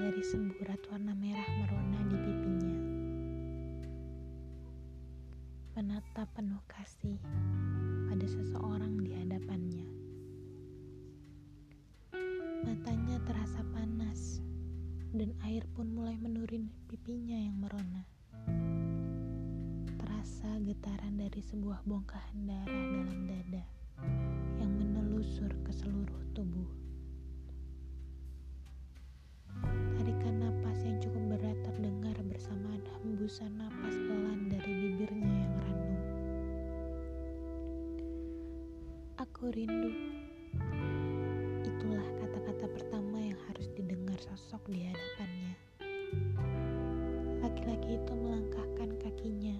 garis semburat warna merah merona di pipinya. Menatap penuh kasih pada seseorang di hadapannya. Matanya terasa panas dan air pun mulai menurun pipinya yang merona. Terasa getaran dari sebuah bongkahan darah dalam dada yang menelusur ke seluruh tubuh. Tarikan napas yang cukup berat terdengar bersamaan hembusan napas pelan dari bibirnya yang ranum. Aku rindu. Itulah kata-kata pertama yang harus didengar sosok di hadapannya. Laki-laki itu melangkahkan kakinya,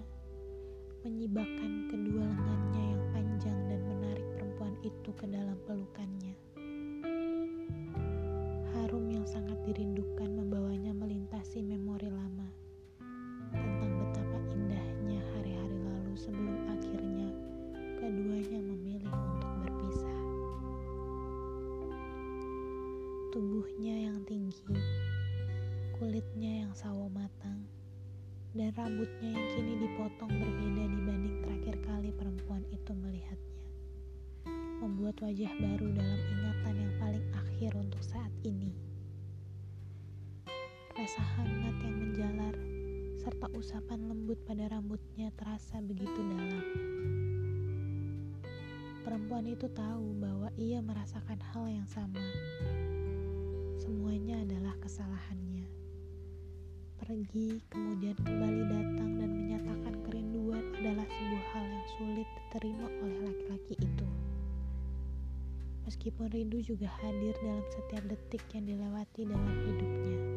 menyibakkan kedua lengannya yang panjang dan menarik perempuan itu ke dalam pelukannya. Harum yang sangat dirindukan membawanya melintasi memori lama tentang betapa indahnya hari-hari lalu sebelum akhirnya keduanya memilih untuk berpisah. Tubuhnya yang tinggi, kulitnya yang sawo matang, dan rambutnya yang kini dipotong berbeda dibanding terakhir kali perempuan itu melihatnya, membuat wajah baru dalam ingatan yang paling akhir untuk saat ini. Rasa hangat yang menjalar serta usapan lembut pada rambutnya terasa begitu dalam. Perempuan itu tahu bahwa ia merasakan hal yang sama. Semuanya adalah kesalahannya. Pergi, kemudian kembali datang dan menyatakan kerinduan adalah sebuah hal yang sulit diterima oleh laki-laki itu. Meskipun rindu juga hadir dalam setiap detik yang dilewati dalam hidupnya.